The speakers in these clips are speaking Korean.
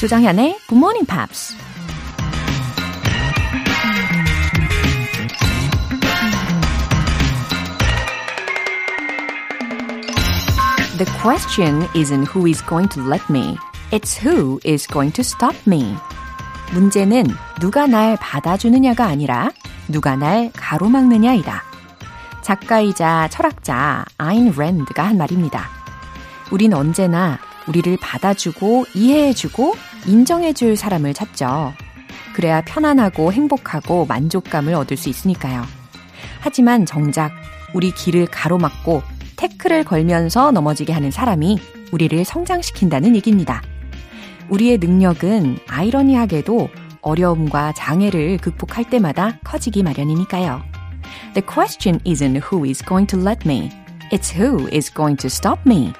조장현의 Good Morning Pops. The question isn't who is going to let me. It's who is going to stop me. 문제는 누가 날 받아주느냐가 아니라 누가 날 가로막느냐이다. 작가이자 철학자 아인 랜드가 한 말입니다. 우린 언제나 우리를 받아주고 이해해주고 인정해줄 사람을 찾죠. 그래야 편안하고 행복하고 만족감을 얻을 수 있으니까요. 하지만 정작 우리 길을 가로막고 태클을 걸면서 넘어지게 하는 사람이 우리를 성장시킨다는 얘기입니다. 우리의 능력은 아이러니하게도 어려움과 장애를 극복할 때마다 커지기 마련이니까요. The question isn't who is going to let me. It's who is going to stop me.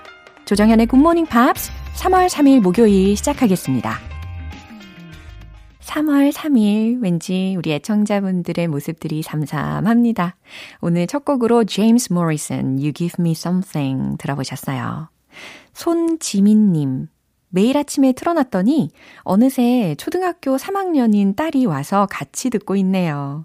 조정현의 굿모닝 팝스 3월 3일 목요일 시작하겠습니다. 3월 3일 왠지 우리 애청자분들의 모습들이 삼삼합니다. 오늘 첫 곡으로 제임스 모리슨 You Give Me Something 들어보셨어요. 손지민님 매일 아침에 틀어놨더니 어느새 초등학교 3학년인 딸이 와서 같이 듣고 있네요.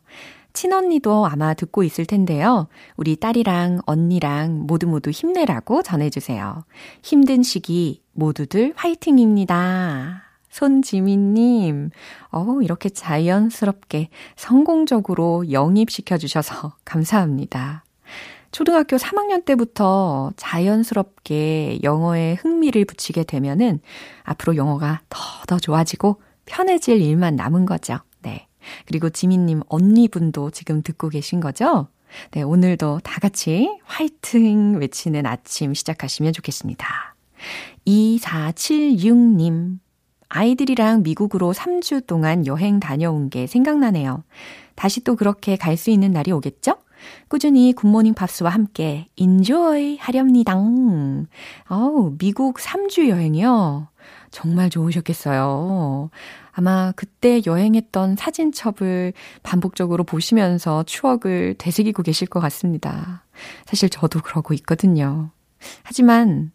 친언니도 아마 듣고 있을 텐데요. 우리 딸이랑 언니랑 모두 힘내라고 전해주세요. 힘든 시기 모두들 화이팅입니다. 손지민님, 이렇게 자연스럽게 성공적으로 영입시켜주셔서 감사합니다. 초등학교 3학년 때부터 자연스럽게 영어에 흥미를 붙이게 되면은 앞으로 영어가 더 좋아지고 편해질 일만 남은 거죠. 네. 그리고 지민님 언니분도 지금 듣고 계신 거죠? 네, 오늘도 다 같이 화이팅 외치는 아침 시작하시면 좋겠습니다. 2476님, 아이들이랑 미국으로 3주 동안 여행 다녀온 게 생각나네요. 다시 또 그렇게 갈 수 있는 날이 오겠죠? 꾸준히 굿모닝 팝스와 함께 인조이 하렵니다. 미국 3주 여행이요. 정말 좋으셨겠어요. 아마 그때 여행했던 사진첩을 반복적으로 보시면서 추억을 되새기고 계실 것 같습니다. 사실 저도 그러고 있거든요. 하지만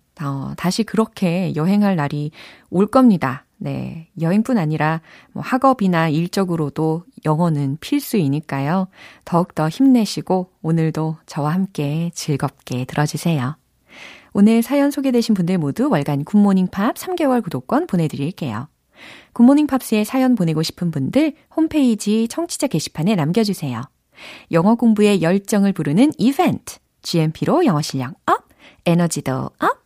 다시 그렇게 여행할 날이 올 겁니다. 네, 여행뿐 아니라 학업이나 일적으로도 영어는 필수이니까요. 더욱더 힘내시고 오늘도 저와 함께 즐겁게 들어주세요. 오늘 사연 소개되신 분들 모두 월간 굿모닝팝 3개월 구독권 보내드릴게요. 굿모닝팝스에 사연 보내고 싶은 분들 홈페이지 청취자 게시판에 남겨주세요. 영어 공부에 열정을 부르는 이벤트 GMP로 영어 실력 업, 에너지도 업,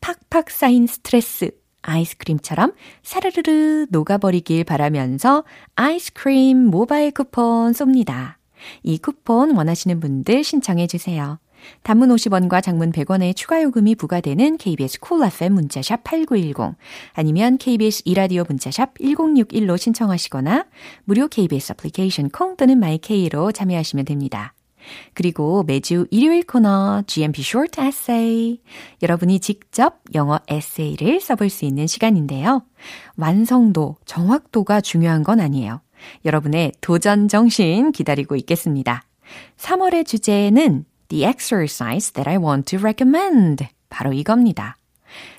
팍팍 쌓인 스트레스 아이스크림처럼 사르르르 녹아버리길 바라면서 아이스크림 모바일 쿠폰 쏩니다. 이 쿠폰 원하시는 분들 신청해 주세요. 단문 50원과 장문 100원의 추가 요금이 부과되는 KBS 쿨 FM 문자샵 8910 아니면 KBS 이라디오 문자샵 1061로 신청하시거나 무료 KBS 애플리케이션 콩 또는 마이케이로 참여하시면 됩니다. 그리고 매주 일요일 코너 GMP Short Essay 여러분이 직접 영어 에세이를 써볼 수 있는 시간인데요. 완성도, 정확도가 중요한 건 아니에요. 여러분의 도전 정신 기다리고 있겠습니다. 3월의 주제는 The exercise that I want to recommend 바로 이겁니다.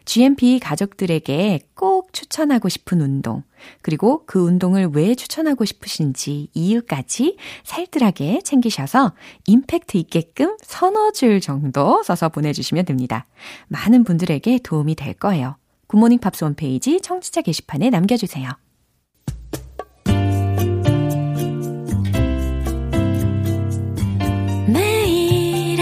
GMP 가족들에게 꼭 추천하고 싶은 운동, 그리고 그 운동을 왜 추천하고 싶으신지 이유까지 살뜰하게 챙기셔서 임팩트 있게끔 서너 줄 정도 써서 보내주시면 됩니다. 많은 분들에게 도움이 될 거예요. 굿모닝 팝스 홈페이지 청취자 게시판에 남겨주세요. 매일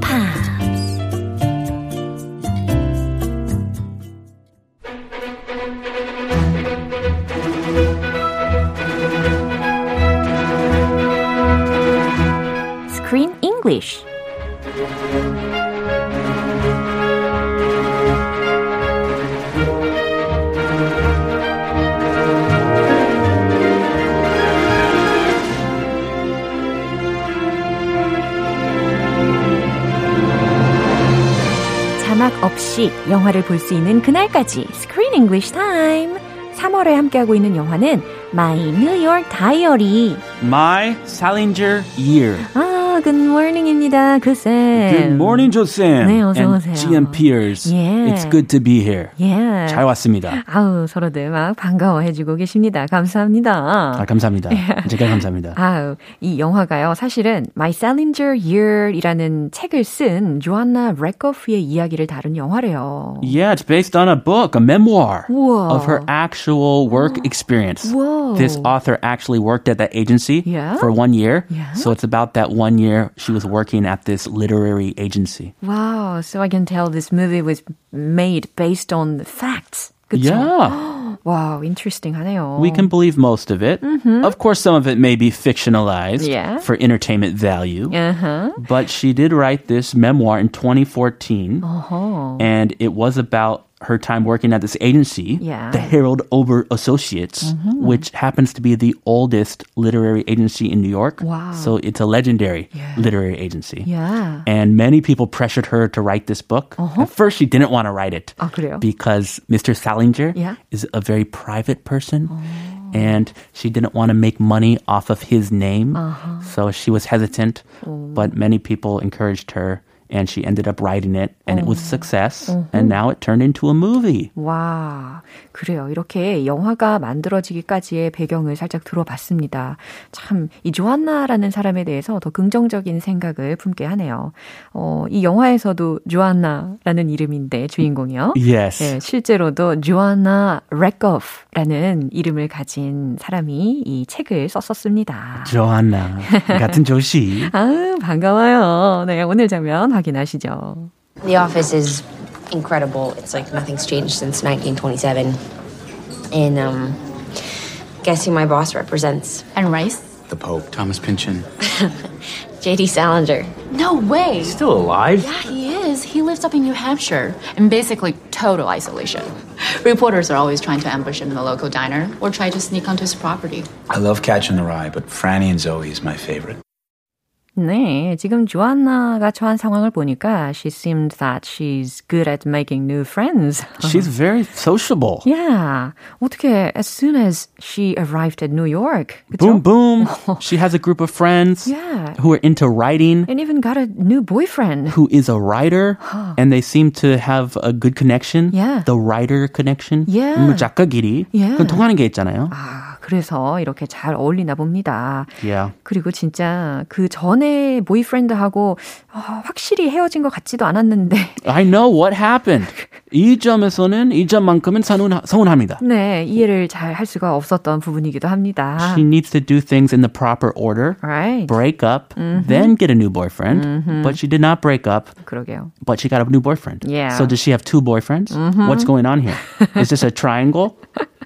팝스 Screen English 1시간씩 영화를 볼 수 있는 그날까지 Screen English Time. 3월에 함께하고 있는 영화는 My New York Diary. My Salinger Year. 아, good morning입니다. 그 쌤. Good morning, 조 쌤. 네, 어서오세요. GM peers. 예. It's good to be here. 예. 잘 왔습니다. 아우, 서로들 막 반가워해주고 계십니다. 감사합니다. 아, 감사합니다. 예. 제가 감사합니다. 아우, 이 영화가요. 사실은 My Salinger Year이라는 책을 쓴 조안나 레코프의 이야기를 다룬 영화래요. Yeah, it's based on a book, a memoir 우와. Of her actual work experience. 우와. This author actually worked at that agency yeah. for 1 year. Yeah. So it's about that 1 year she was working at this literary agency. Wow. So I can tell this movie was made based on facts. 그쵸? Yeah. wow, interesting 하네요. We can believe most of it. Mm-hmm. Of course, some of it may be fictionalized yeah. for entertainment value. Uh-huh. But she did write this memoir in 2014. Uh-huh. And it was about her time working at this agency, yeah. the Harold Ober Associates, mm-hmm. which happens to be the oldest literary agency in New York. Wow. So it's a legendary yeah. literary agency. Yeah. And many people pressured her to write this book. Uh-huh. At first, she didn't want to write it because Mr. Salinger yeah. is a very private person. Oh. And she didn't want to make money off of his name. Uh-huh. So she was hesitant, but many people encouraged her. And she ended up writing it, and it was a success, and now it turned into a movie. 와, 그래요. 이렇게 영화가 만들어지기까지의 배경을 살짝 들어봤습니다. 참, 이 조안나라는 사람에 대해서 더 긍정적인 생각을 품게 하네요. 이 영화에서도 조안나라는 이름인데, 주인공이요. Yes. 네, 실제로도 조안나 레코프라는 이름을 가진 사람이 이 책을 썼었습니다. 조안나, 같은 조씨. 아, 반가워요. 네, 오늘 장면 확인하시죠. The office is incredible. It's like nothing's changed since 1927. And guess who my boss represents? Anne Rice? The Pope. Thomas Pynchon. J.D. Salinger. No way. He's still alive? Yeah, he is. He lives up in New Hampshire in basically total isolation. Reporters are always trying to ambush him in the local diner or try to sneak onto his property. I love Catching the Rye, but Franny and Zooey is my favorite. 네, 지금 조안나가 처한 상황을 보니까 she seemed that she's good at making new friends. She's very sociable. Yeah. 어떻게 as soon as she arrived at New York. 그쵸? Boom, boom. She has a group of friends yeah. who are into writing. And even got a new boyfriend. Who is a writer. And they seem to have a good connection. Yeah. The writer connection. Yeah. 뭐 작가끼리. Yeah. 그건 통하는 게 있잖아요. 그래서 이렇게 잘 어울리나 봅니다. Yeah. 그리고 진짜 그 전에 보이프렌드하고 확실히 헤어진 것 같지도 않았는데. I know what happened. 이 점에서는 이 점만큼은 서운합니다. 네, 이해를 잘 할 수가 없었던 부분이기도 합니다. She needs to do things in the proper order. Right. Break up, mm-hmm. then get a new boyfriend. Mm-hmm. But she did not break up. 그러게요. But she got a new boyfriend. Yeah. So does she have two boyfriends? Mm-hmm. What's going on here? Is this a triangle?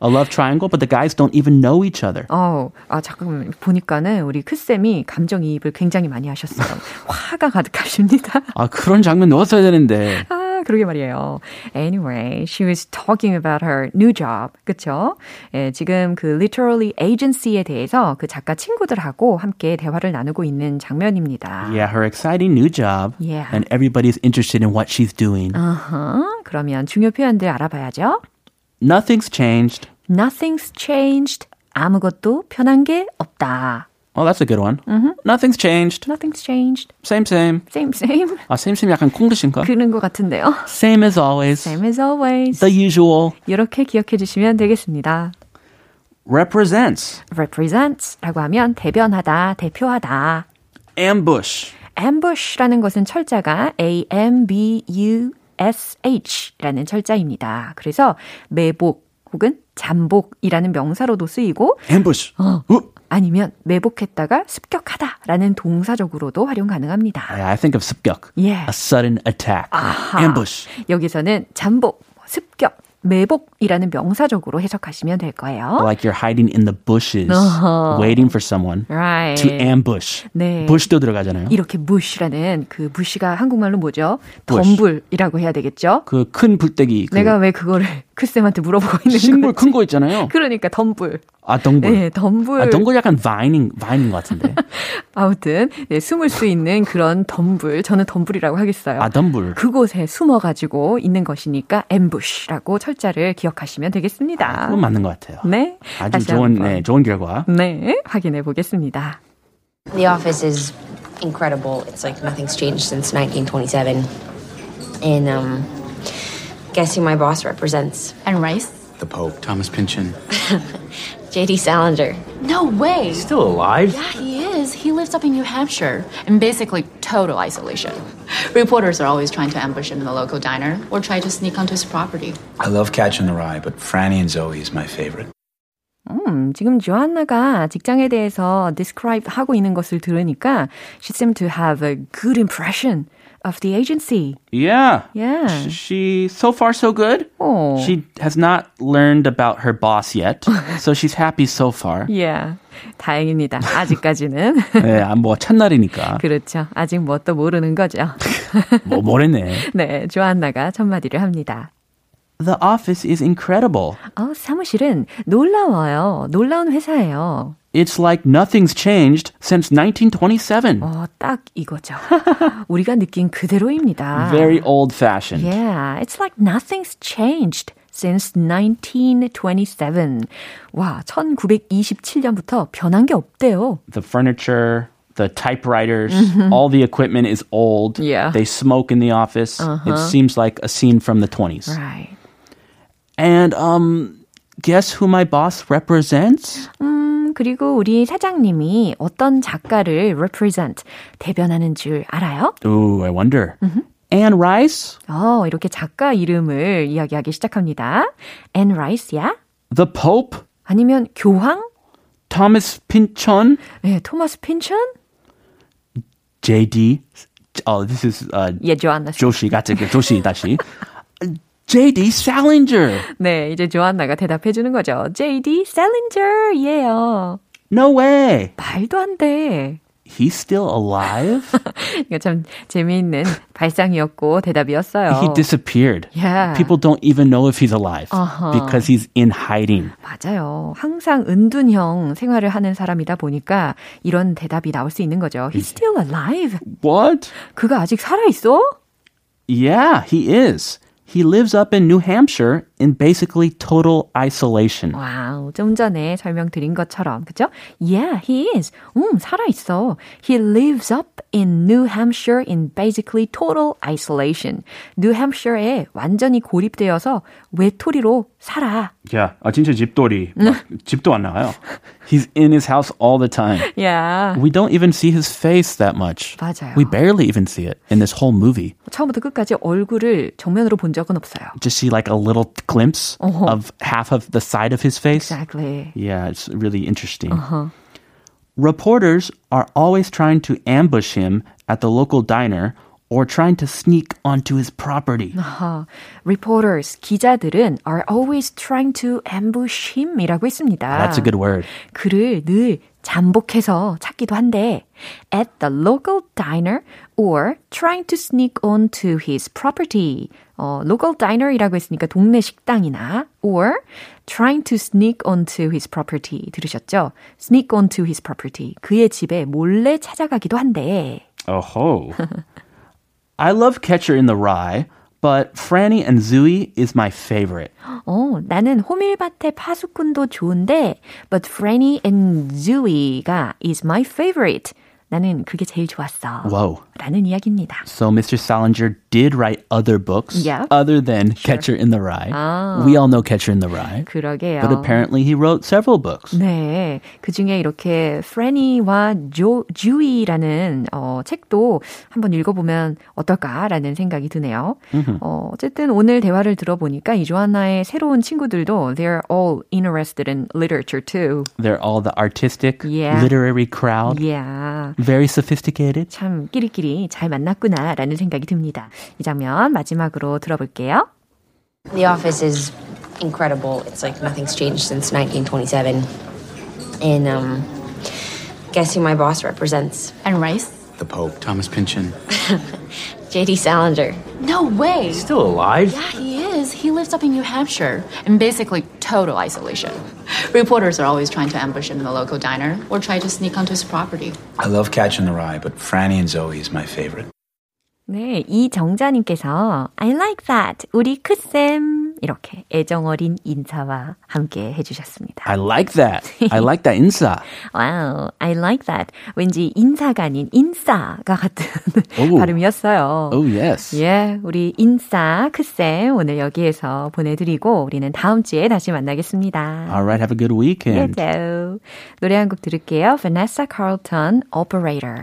A love triangle, but the guys don't even know each other. 아 잠깐만 보니까는 우리 크 쌤이 감정이입을 굉장히 많이 하셨어요. 화가 가득하십니다. 아 그런 장면 넣었어야 되는데. 그러게 말이에요. Anyway, she was talking about her new job. 그쵸? 예, 지금 그 literary agency에 대해서 그 작가 친구들하고 함께 대화를 나누고 있는 장면입니다. Yeah, her exciting new job. Yeah. And everybody's interested in what she's doing. 그러면 중요 표현들 알아봐야죠. Nothing's changed. Nothing's changed. 아무것도 변한 게 없다. Oh, that's a good one. Mm-hmm. Nothing's changed. Nothing's changed. Same, same. Same, same. 아, same, same 약간 콩글리시인가? 그런 것 같은데요. Same as always. Same as always. The usual. 이렇게 기억해 주시면 되겠습니다. Represents. Represents라고 하면 대변하다, 대표하다. Ambush. Ambush라는 것은 철자가 AMBUSH라는 철자입니다. 그래서 매복 혹은 잠복이라는 명사로도 쓰이고 Ambush. 아니면 매복했다가 습격하다라는 동사적으로도 활용 가능합니다. I think of 습격. Yeah. A sudden attack. Ambush. 여기서는 잠복, 습격, 매복이라는 명사적으로 해석하시면 될 거예요. Like you're hiding in the bushes, waiting for someone right. to ambush. 네. bush도 들어가잖아요. 이렇게 bush라는 그 bush가 한국말로 뭐죠? bush. 덤불이라고 해야 되겠죠? 그 큰 불떼기. 내가 왜 그거를 크쌤한테 물어보고 있는 거지? 식물 큰 거 있잖아요. 그러니까 덤불. 아, 덩굴. 네, 덤불. 아, 덩굴 약간 바인인 것 같은데. 아무튼, 네, 숨을 수 있는 그런 덤불. 저는 덤불이라고 하겠어요. 아, 덤불. 그곳에 숨어가지고 있는 것이니까 앰부시라고 철자를 기억하시면 되겠습니다. 아, 그건 맞는 것 같아요. 네. 아주 좋은, 네, 좋은 결과. 네, 확인해 보겠습니다. The office is incredible. It's like nothing's changed since 1927. And, guessing my boss represents Anne Rice. The Pope. Thomas Pynchon. J.D. Salinger. No way. He's still alive? Yeah, he is. He lives up in New Hampshire in basically total isolation. Reporters are always trying to ambush him in the local diner or try to sneak onto his property. I love Catching the Rye, but Franny and Zooey is my favorite. 지금 조안나가 직장에 대해서 describe 하고 있는 것을 들으니까 she seemed to have a good impression of the agency. Yeah. Yeah. She so far so good. Oh. She has not learned about her boss yet. So she's happy so far. Yeah. 다행입니다. 아직까지는. 네, 뭐 첫날이니까. 그렇죠. 아직 뭐 또 모르는 거죠. 뭐 모르네. 네, 조안나가 첫 마디를 합니다. The office is incredible. 어, 사무실은 놀라워요. 놀라운 회사예요. It's like nothing's changed since 1927. 어, 딱 이거죠. 우리가 느낀 그대로입니다. Very old-fashioned. Yeah, it's like nothing's changed since 1927. 와, 1927년부터 변한 게 없대요. The furniture, the typewriters, all the equipment is old. Yeah. They smoke in the office. Uh-huh. It seems like a scene from the 20s. Right. And guess who my boss represents? 그리고 우리 사장님이 어떤 작가를 represent, 대변하는 줄 알아요? Ooh, I wonder. Anne Rice? 어, 이렇게 작가 이름을 이야기하기 시작합니다. Anne Rice, yeah? The Pope? 아니면 교황? Thomas Pynchon? 네, 토마스 핀천? JD? Oh, this is... yeah, Joanna. 조시, 같이, 조시, 다시. J.D. Salinger. 네, 이제 조안나가 대답해 주는 거죠. J.D. Salinger예요. No way. 말도 안 돼. He's still alive? 이거 참 재미있는 발상이었고 대답이었어요. He disappeared. Yeah. People don't even know if he's alive uh-huh. because he's in hiding. 맞아요. 항상 은둔형 생활을 하는 사람이다 보니까 이런 대답이 나올 수 있는 거죠. He's still alive. What? 그가 아직 살아있어? Yeah, he is. He lives up in New Hampshire in basically total isolation. 와우, 좀 전에 설명드린 것처럼, 그죠? Yeah, he is. 살아있어. He lives up in New Hampshire in basically total isolation. 뉴햄프셔에 완전히 고립되어서 외톨이로 살아. Yeah, 아, 진짜 집돌이. 집도 안 나가요. He's in his house all the time. Yeah. We don't even see his face that much. 맞아요. We barely even see it in this whole movie. 처음부터 끝까지 얼굴을 정면으로 본 적은 없어요. Just see like a little glimpse uh-huh. of half of the side of his face. Exactly. Yeah, it's really interesting. Uh-huh. Reporters are always trying to ambush him at the local diner or trying to sneak onto his property. Uh-huh. Reporters, 기자들은 are always trying to ambush him이라고 했습니다. That's a good word. 그를 늘 잠복해서 찾기도 한데 at the local diner or trying to sneak onto his property. local diner이라고 했으니까 동네 식당이나 or trying to sneak onto his property. 들으셨죠? sneak onto his property. 그의 집에 몰래 찾아가기도 한데 어허. I love Catcher in the Rye, but Franny and Zooey is my favorite. 나는 호밀밭의 파수꾼도 좋은데, but Franny and Zooey가 is my favorite. 나는 그게 제일 좋았어. Whoa. 라는 이야기입니다. So Mr. Salinger did write other books yeah. other than sure. Catcher in the Rye. 아. We all know Catcher in the Rye. 그러게요. But apparently he wrote several books. 네. 그중에 이렇게 Franny와 Zooey라는 책도 한번 읽어보면 어떨까라는 생각이 드네요. 어쨌든 오늘 대화를 들어보니까 이 조안나의 새로운 친구들도 they're all interested in literature too. They're all the artistic, yeah. literary crowd. Yeah. Very sophisticated. 참 끼리끼리 잘 만났구나라는 생각이 듭니다. 이 장면 마지막으로 들어볼게요. The office is incredible. It's like nothing's changed since 1927. And guess who my boss represents? Anne Rice? The Pope. Thomas Pynchon. J.D. Salinger. No way. He's still alive? Yeah, he is. He lives up in New Hampshire in basically total isolation. Reporters are always trying to ambush him in the local diner or try to sneak onto his property. I love Catching the Rye, but Franny and Zooey is my favorite. 네, 이정자님께서 I like that, 우리 크쌤 이렇게 애정어린 인사와 함께 해주셨습니다. I like that, I like that 인사. wow, I like that. 왠지 인사가 아닌 인싸가 같은 oh. 발음이었어요. Oh, yes. 예, 우리 인싸 크쌤 오늘 여기에서 보내드리고 우리는 다음 주에 다시 만나겠습니다. Alright, have a good weekend. Hello. 노래 한 곡 들을게요. Vanessa Carlton, Operator.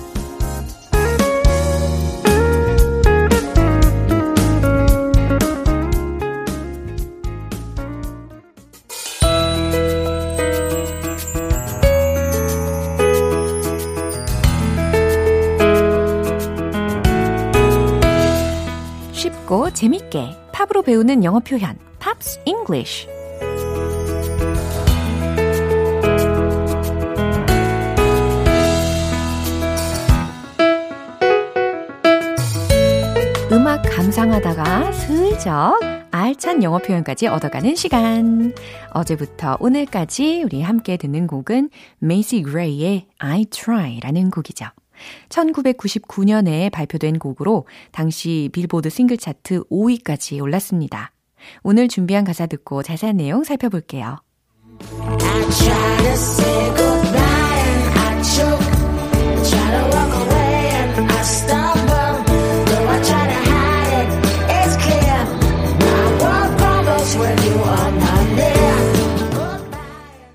쉽고 재밌게 팝으로 배우는 영어 표현, 팝스 잉글리쉬. 음악 감상하다가 슬쩍 알찬 영어 표현까지 얻어가는 시간. 어제부터 오늘까지 우리 함께 듣는 곡은 메이시 그레이의 I Try라는 곡이죠. 1999년에 발표된 곡으로 당시 빌보드 싱글 차트 5위까지 올랐습니다. 오늘 준비한 가사 듣고 자세한 내용 살펴볼게요. I try to say goodbye and I choke. Try to walk away and I stumble. Though I try to hide it, it's clear. My world crumbles when you are not there.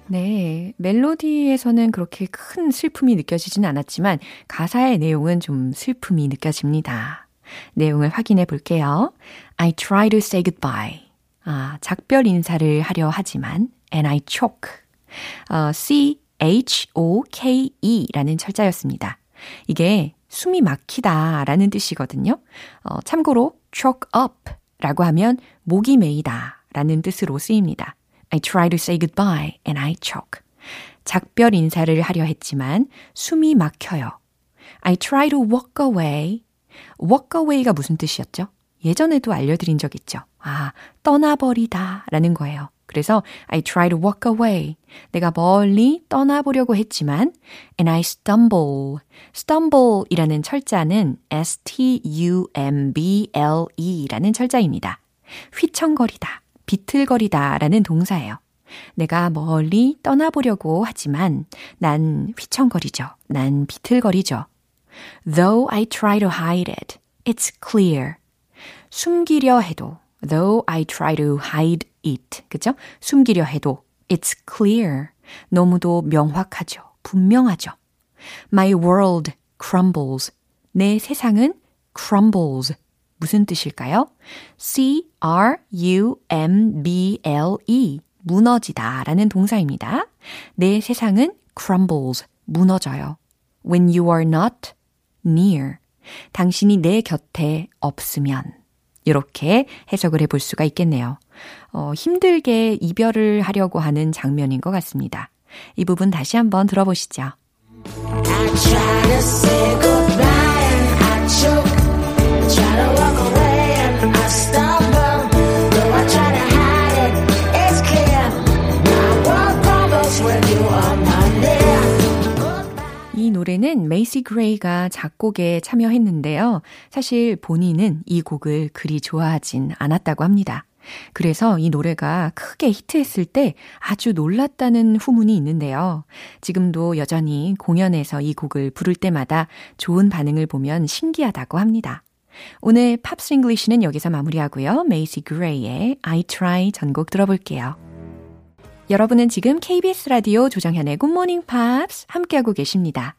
네, 멜로디에서는 그렇게 큰 슬픔이 느껴지진 않았지만 가사의 내용은 좀 슬픔이 느껴집니다. 내용을 확인해 볼게요. I try to say goodbye. 아, 작별 인사를 하려 하지만 and I choke. C-H-O-K-E라는 철자였습니다. 이게 숨이 막히다 라는 뜻이거든요. 참고로 choke up 라고 하면 목이 메이다 라는 뜻으로 쓰입니다. I try to say goodbye and I choke. 작별 인사를 하려 했지만 숨이 막혀요. I try to walk away. walk away가 무슨 뜻이었죠? 예전에도 알려드린 적 있죠. 아, 떠나버리다 라는 거예요. 그래서 I try to walk away. 내가 멀리 떠나보려고 했지만 and I stumble. stumble이라는 철자는 S-T-U-M-B-L-E라는 철자입니다. 휘청거리다. 비틀거리다 라는 동사예요. 내가 멀리 떠나보려고 하지만 난 휘청거리죠. 난 비틀거리죠. Though I try to hide it, it's clear. 숨기려 해도, though I try to hide it, 그죠? 숨기려 해도, it's clear. 너무도 명확하죠. 분명하죠. My world crumbles. 내 세상은 crumbles. 무슨 뜻일까요? C-R-U-M-B-L-E 무너지다 라는 동사입니다. 내 세상은 crumbles, 무너져요. When you are not near, 당신이 내 곁에 없으면 이렇게 해석을 해볼 수가 있겠네요. 힘들게 이별을 하려고 하는 장면인 것 같습니다. 이 부분 다시 한번 들어보시죠. I try to say goodbye and I choke. Try to walk away and I stumble. Though I try to hide it, it's clear. My world crumbles when you are not there. 이 노래는 메이시 그레이가 작곡에 참여했는데요. 사실 본인은 이 곡을 그리 좋아하진 않았다고 합니다. 그래서 이 노래가 크게 히트했을 때 아주 놀랐다는 후문이 있는데요. 지금도 여전히 공연에서 이 곡을 부를 때마다 좋은 반응을 보면 신기하다고 합니다. 오늘 팝스 잉글리시는 여기서 마무리하고요. 메이시 그레이의 I Try 전곡 들어볼게요. 여러분은 지금 KBS 라디오 조정현의 굿모닝 팝스 함께하고 계십니다.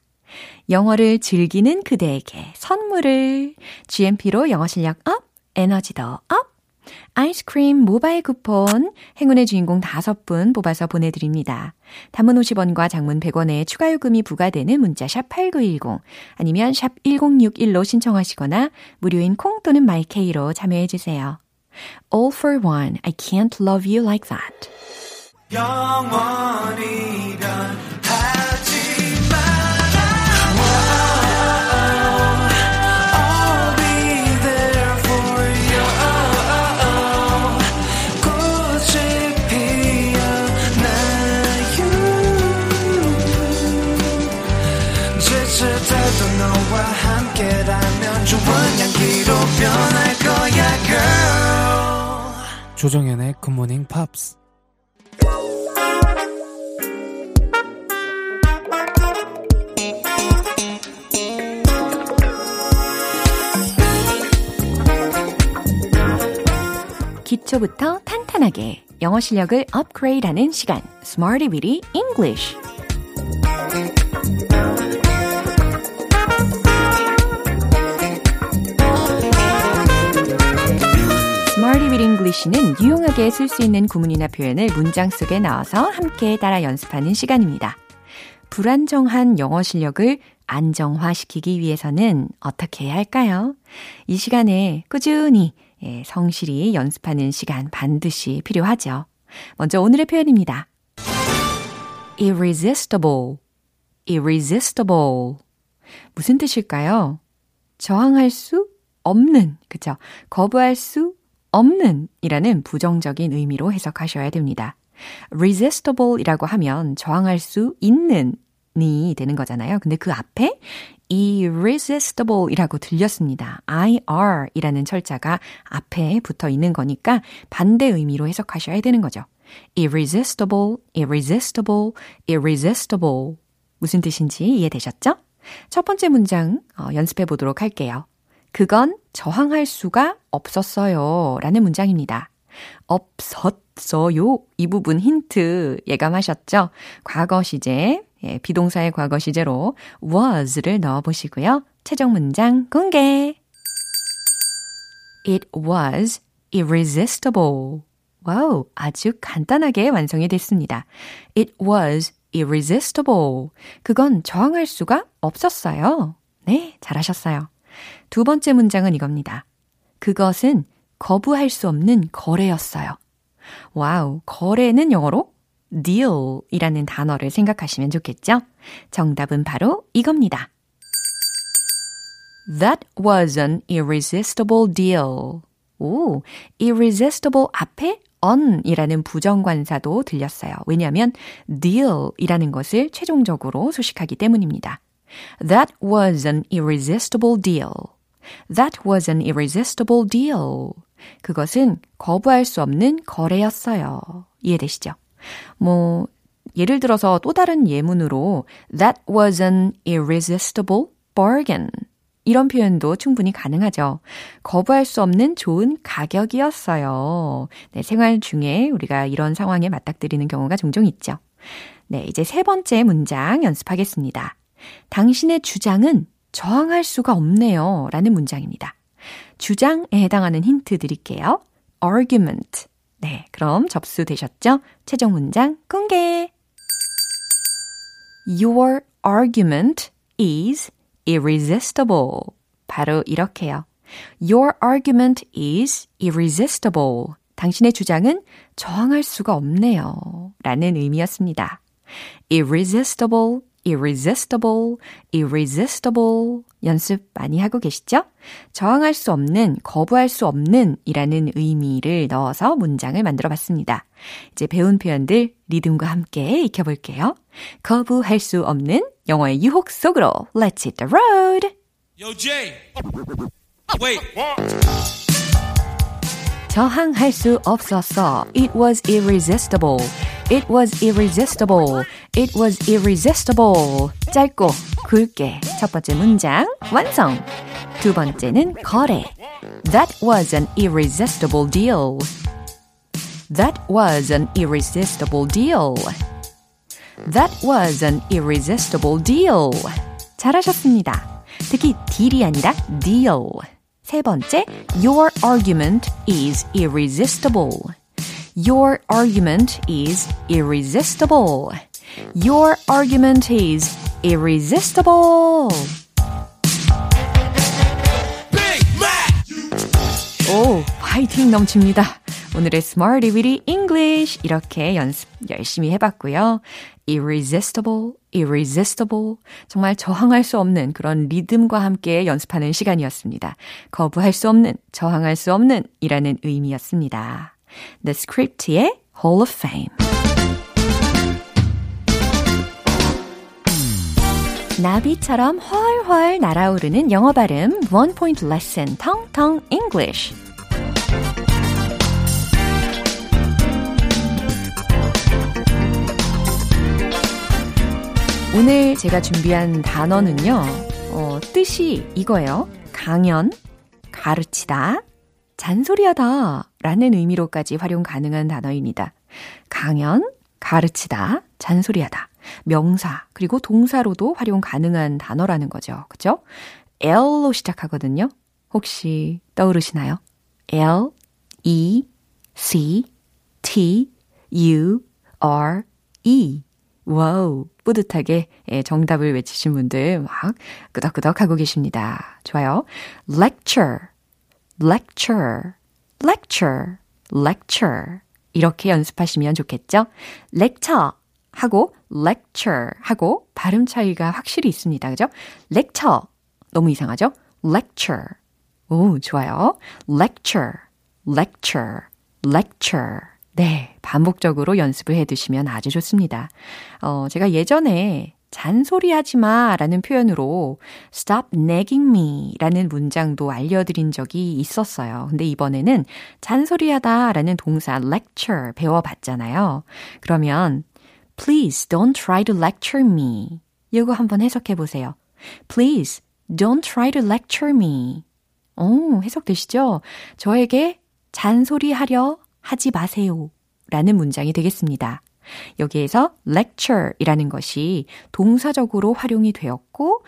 영어를 즐기는 그대에게 선물을 GMP로 영어 실력 업, 에너지도 업, 아이스크림 모바일 쿠폰 행운의 주인공 5분 뽑아서 보내드립니다. 단문 50원과 장문 100원의 추가 요금이 부과되는 문자 샵 8910 아니면 샵 1061로 신청하시거나 무료인 콩 또는 마이케이로 참여해주세요. All for one, I can't love you like that. 영원히 변하지 말아요. I'll be there for you. 꽃이 피어나요. 지칠 때도 너와 함께라면 좋은 향기로 변할 거야, girl. 조정연의 굿모닝 팝스. 기초부터 탄탄하게 영어 실력을 업그레이드하는 시간 Smarty Bitty English Smarty Bitty English는 유용하게 쓸 수 있는 구문이나 표현을 문장 속에 넣어서 함께 따라 연습하는 시간입니다. 불안정한 영어 실력을 안정화시키기 위해서는 어떻게 해야 할까요? 이 시간에 꾸준히 예, 성실히 연습하는 시간 반드시 필요하죠. 먼저 오늘의 표현입니다. Irresistible, irresistible. 무슨 뜻일까요? 저항할 수 없는, 그쵸? 거부할 수 없는 이라는 부정적인 의미로 해석하셔야 됩니다. Resistible 이라고 하면 저항할 수 있는 이 되는 거잖아요. 근데 그 앞에 irresistible 이라고 들렸습니다. IR 이라는 철자가 앞에 붙어 있는 거니까 반대 의미로 해석하셔야 되는 거죠. Irresistible, irresistible, irresistible. 무슨 뜻인지 이해되셨죠? 첫 번째 문장 연습해 보도록 할게요. 그건 저항할 수가 없었어요. 라는 문장입니다. 없었어요. 이 부분 힌트 예감하셨죠? 과거 시제. 예, 비동사의 과거 시제로 was를 넣어보시고요. 최종 문장 공개. It was irresistible. 와우, 아주 간단하게 완성이 됐습니다. It was irresistible. 그건 저항할 수가 없었어요. 네, 잘하셨어요. 두 번째 문장은 이겁니다. 그것은 거부할 수 없는 거래였어요. 와우, 거래는 영어로 deal이라는 단어를 생각하시면 좋겠죠? 정답은 바로 이겁니다. That was an irresistible deal. 오, irresistible 앞에 on이라는 부정관사도 들렸어요. 왜냐하면 deal이라는 것을 최종적으로 수식하기 때문입니다. That was an irresistible deal. That was an irresistible deal. 그것은 거부할 수 없는 거래였어요. 이해되시죠? 뭐 예를 들어서 또 다른 예문으로 That was an irresistible bargain. 이런 표현도 충분히 가능하죠. 거부할 수 없는 좋은 가격이었어요. 네, 생활 중에 우리가 이런 상황에 맞닥뜨리는 경우가 종종 있죠. 네, 이제 세 번째 문장 연습하겠습니다. 당신의 주장은 저항할 수가 없네요. 라는 문장입니다. 주장에 해당하는 힌트 드릴게요. Argument. 네, 그럼 접수되셨죠? 최종 문장 공개! Your argument is irresistible. 바로 이렇게요. Your argument is irresistible. 당신의 주장은 저항할 수가 없네요. 라는 의미였습니다. Irresistible, irresistible, irresistible. 연습 많이 하고 계시죠? 저항할 수 없는, 거부할 수 없는 이라는 의미를 넣어서 문장을 만들어 봤습니다. 이제 배운 표현들 리듬과 함께 익혀볼게요. 거부할 수 없는 영어의 유혹 속으로 Let's hit the road! Yo, Jay! Wait! 저항할 수 없었어. It was irresistible. It was irresistible. It was irresistible. 짧고 굵게 첫 번째 문장 완성. 두 번째는 거래. That was an irresistible deal. That was an irresistible deal. That was an irresistible deal. 잘하셨습니다. 특히 딜이 아니라 deal. 세 번째, Your argument is irresistible. Your argument is irresistible. Your argument is irresistible. Big Mac! 오, 파이팅 넘칩니다. 오늘의 Smart DVD English 이렇게 연습 열심히 해봤고요. Irresistible, irresistible. 정말 저항할 수 없는 그런 리듬과 함께 연습하는 시간이었습니다. 거부할 수 없는, 저항할 수 없는 이라는 의미였습니다. The Script의 Hall of Fame. 나비처럼 훨훨 날아오르는 영어 발음 One Point Lesson 텅텅 English. 오늘 제가 준비한 단어는요. 뜻이 이거예요. 강연, 가르치다, 잔소리하다 라는 의미로까지 활용 가능한 단어입니다. 강연, 가르치다, 잔소리하다. 명사 그리고 동사로도 활용 가능한 단어라는 거죠. 그렇죠? L로 시작하거든요. 혹시 떠오르시나요? L, E, C, T, U, R, E. 와우, 뿌듯하게 정답을 외치신 분들 막 끄덕끄덕 하고 계십니다. 좋아요. Lecture, lecture, lecture, lecture 이렇게 연습하시면 좋겠죠? lecture 하고 lecture 하고 발음 차이가 확실히 있습니다. 그죠? lecture 너무 이상하죠? lecture 오 좋아요. lecture lecture lecture 네 반복적으로 연습을 해두시면 아주 좋습니다. 제가 예전에 잔소리하지 마라는 표현으로 stop nagging me 라는 문장도 알려드린 적이 있었어요. 근데 이번에는 잔소리하다 라는 동사 lecture 배워봤잖아요. 그러면 Please don't try to lecture me. 이거 한번 해석해 보세요. Please don't try to lecture me. 오, 해석되시죠? 저에게 잔소리하려 하지 마세요. 라는 문장이 되겠습니다. 여기에서 lecture이라는 것이 동사적으로 활용이 되었고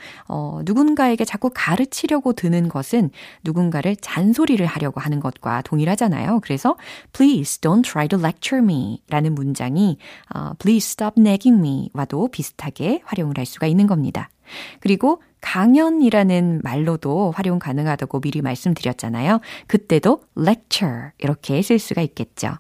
누군가에게 자꾸 가르치려고 드는 것은 누군가를 잔소리를 하려고 하는 것과 동일하잖아요. 그래서 Please don't try to lecture me 라는 문장이 Please stop nagging me 와도 비슷하게 활용을 할 수가 있는 겁니다. 그리고 강연이라는 말로도 활용 가능하다고 미리 말씀드렸잖아요. 그때도 lecture 이렇게 쓸 수가 있겠죠.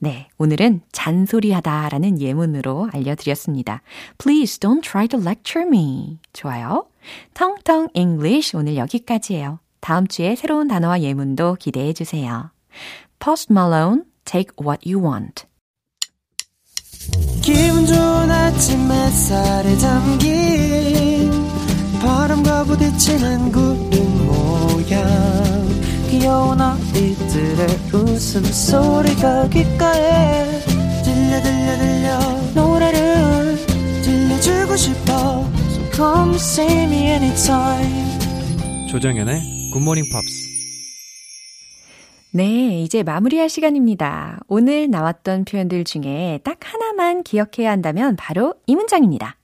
네, 오늘은 잔소리하다라는 예문으로 알려드렸습니다. Please don't try to lecture me. 좋아요. 텅텅 English 오늘 여기까지예요. 다음 주에 새로운 단어와 예문도 기대해 주세요. Post Malone, Take What You Want. 기분 좋은 아침 햇살에 담긴 바람과 부딪히는 구름 모양 귀여운 아이들의 웃음소리가 귓가에 들려 노래를 들려주고 싶어 So come see me anytime 조정연의 굿모닝 팝스 네, 이제 마무리할 시간입니다. 오늘 나왔던 표현들 중에 딱 하나만 기억해야 한다면 바로 이 문장입니다.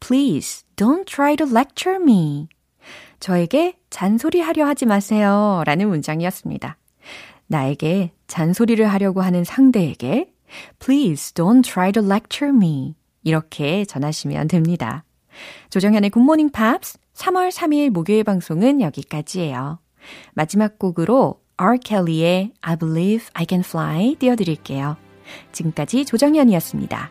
Please don't try to lecture me. 저에게 잔소리하려 하지 마세요 라는 문장이었습니다. 나에게 잔소리를 하려고 하는 상대에게 Please don't try to lecture me 이렇게 전하시면 됩니다. 조정현의 굿모닝 팝스 3월 3일 목요일 방송은 여기까지예요. 마지막 곡으로 R. Kelly의 I Believe I Can Fly 띄워드릴게요. 지금까지 조정현이었습니다.